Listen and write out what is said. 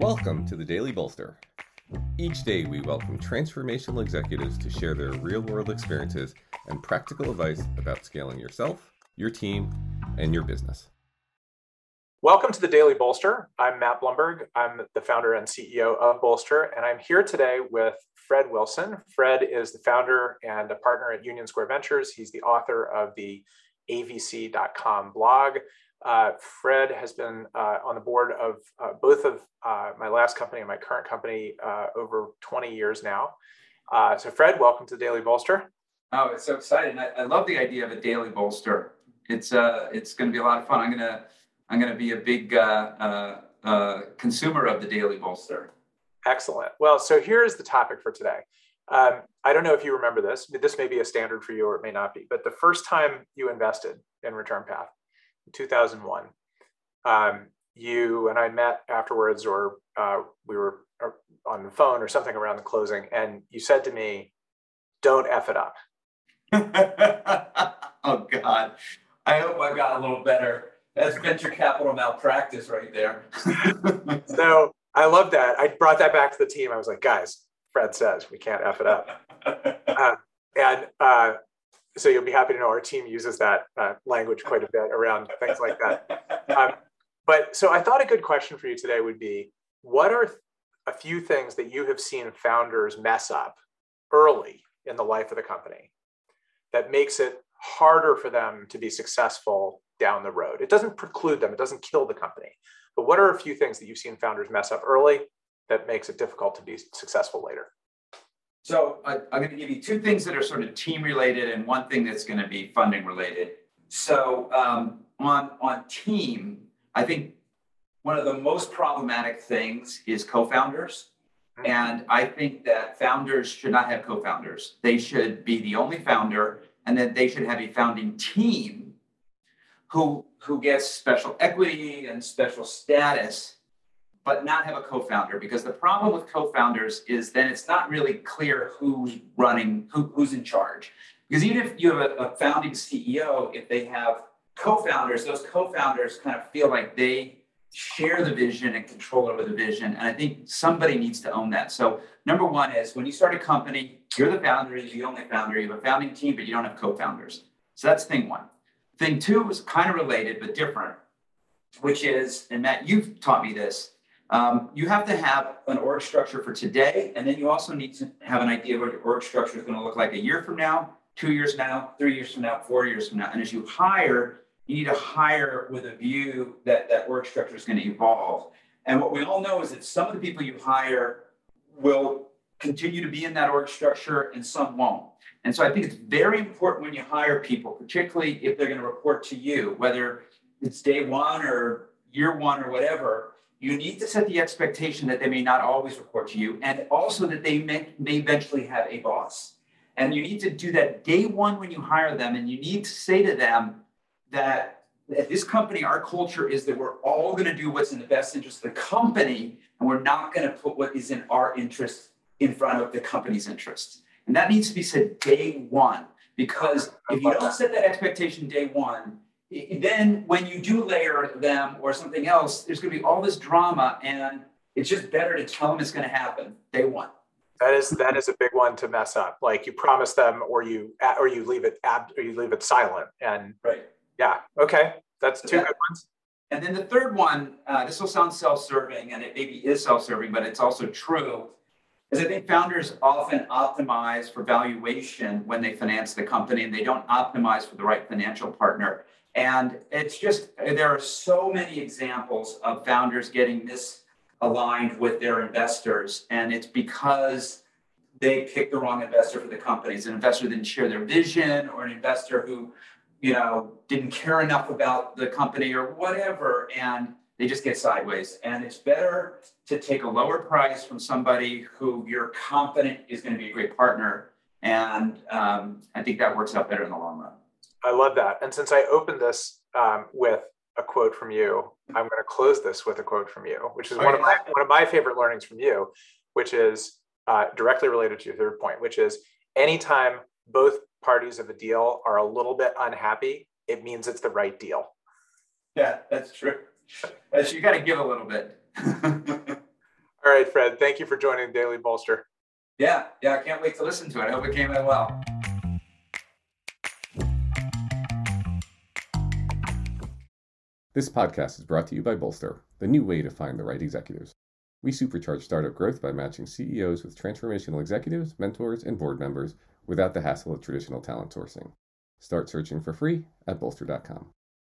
Welcome to the Daily Bolster. Each day we welcome transformational executives to share their real-world experiences and practical advice about scaling yourself, your team, and your business. Welcome to the Daily Bolster. I'm Matt Blumberg. I'm the founder and CEO of Bolster, and I'm here today with Fred Wilson. Fred is the founder and a partner at Union Square Ventures. He's the author of the avc.com blog. Fred has been on the board of both of my last company and my current company over 20 years now. So Fred, welcome to the Daily Bolster. Oh, it's so exciting. I love the idea of a Daily Bolster. It's going to be a lot of fun. I'm going to be a big consumer of the Daily Bolster. Excellent. Well, so here's the topic for today. I don't know if you remember this, but this may be a standard for you or it may not be, but the first time you invested in Return Path, 2001. You and I met afterwards, or we were on the phone or something around the closing, and you said to me, "Don't F it up." Oh God, I hope I got a little better. That's venture capital malpractice right there. So I love that. I brought that back to the team. I was like, guys, Fred says we can't F it up. So you'll be happy to know our team uses that language quite a bit around things like that. But so I thought a good question for you today would be, what are a few things that you have seen founders mess up early in the life of the company that makes it harder for them to be successful down the road? It doesn't preclude them. It doesn't kill the company. But what are a few things that you've seen founders mess up early that makes it difficult to be successful later? So I'm going to give you two things that are sort of team related and one thing that's going to be funding related. So on team, I think one of the most problematic things is co-founders. And I think that founders should not have co-founders. They should be the only founder, and that they should have a founding team who gets special equity and special status, but not have a co-founder, because the problem with co-founders is then it's not really clear who's running, who's in charge. Because even if you have a founding CEO, if they have co-founders, those co-founders kind of feel like they share the vision and control over the vision. And I think somebody needs to own that. So number one is, when you start a company, you're the founder, you're the only founder, you have a founding team, but you don't have co-founders. So that's thing one. Thing two is kind of related, but different, which is, and Matt, you've taught me this, you have to have an org structure for today, and then you also need to have an idea of what your org structure is going to look like a year from now, 2 years from now, 3 years from now, 4 years from now. And as you hire, you need to hire with a view that that org structure is going to evolve. And what we all know is that some of the people you hire will continue to be in that org structure and some won't. And so I think it's very important when you hire people, particularly if they're going to report to you, whether it's day one or year one or whatever, you need to set the expectation that they may not always report to you, and also that they may eventually have a boss. And you need to do that day one when you hire them, and you need to say to them that at this company, our culture is that we're all going to do what's in the best interest of the company, and we're not going to put what is in our interest in front of the company's interest. And that needs to be said day one, because if you don't set that expectation day one, then when you do layer them or something else, there's going to be all this drama, and it's just better to tell them it's going to happen day one. That is a big one to mess up. Like, you promise them, or you leave it silent. And right, yeah, okay, that's two good ones. And then the third one, this will sound self-serving, and it maybe is self-serving, but it's also true, is I think founders often optimize for valuation when they finance the company, and they don't optimize for the right financial partner. And it's just, there are so many examples of founders getting misaligned with their investors. And it's because they picked the wrong investor for the company. It's an investor who didn't share their vision, or an investor who, didn't care enough about the company or whatever. And they just get sideways. And it's better to take a lower price from somebody who you're confident is going to be a great partner. And I think that works out better in the long run. I love that. And since I opened this with a quote from you, I'm going to close this with a quote from you, which is one of my favorite learnings from you, which is directly related to your third point, which is, anytime both parties of a deal are a little bit unhappy, it means it's the right deal. Yeah, that's true. You got to give a little bit. All right, Fred, thank you for joining Daily Bolster. Yeah, I can't wait to listen to it. I hope it came out well. This podcast is brought to you by Bolster, the new way to find the right executors. We supercharge startup growth by matching CEOs with transformational executives, mentors, and board members without the hassle of traditional talent sourcing. Start searching for free at bolster.com.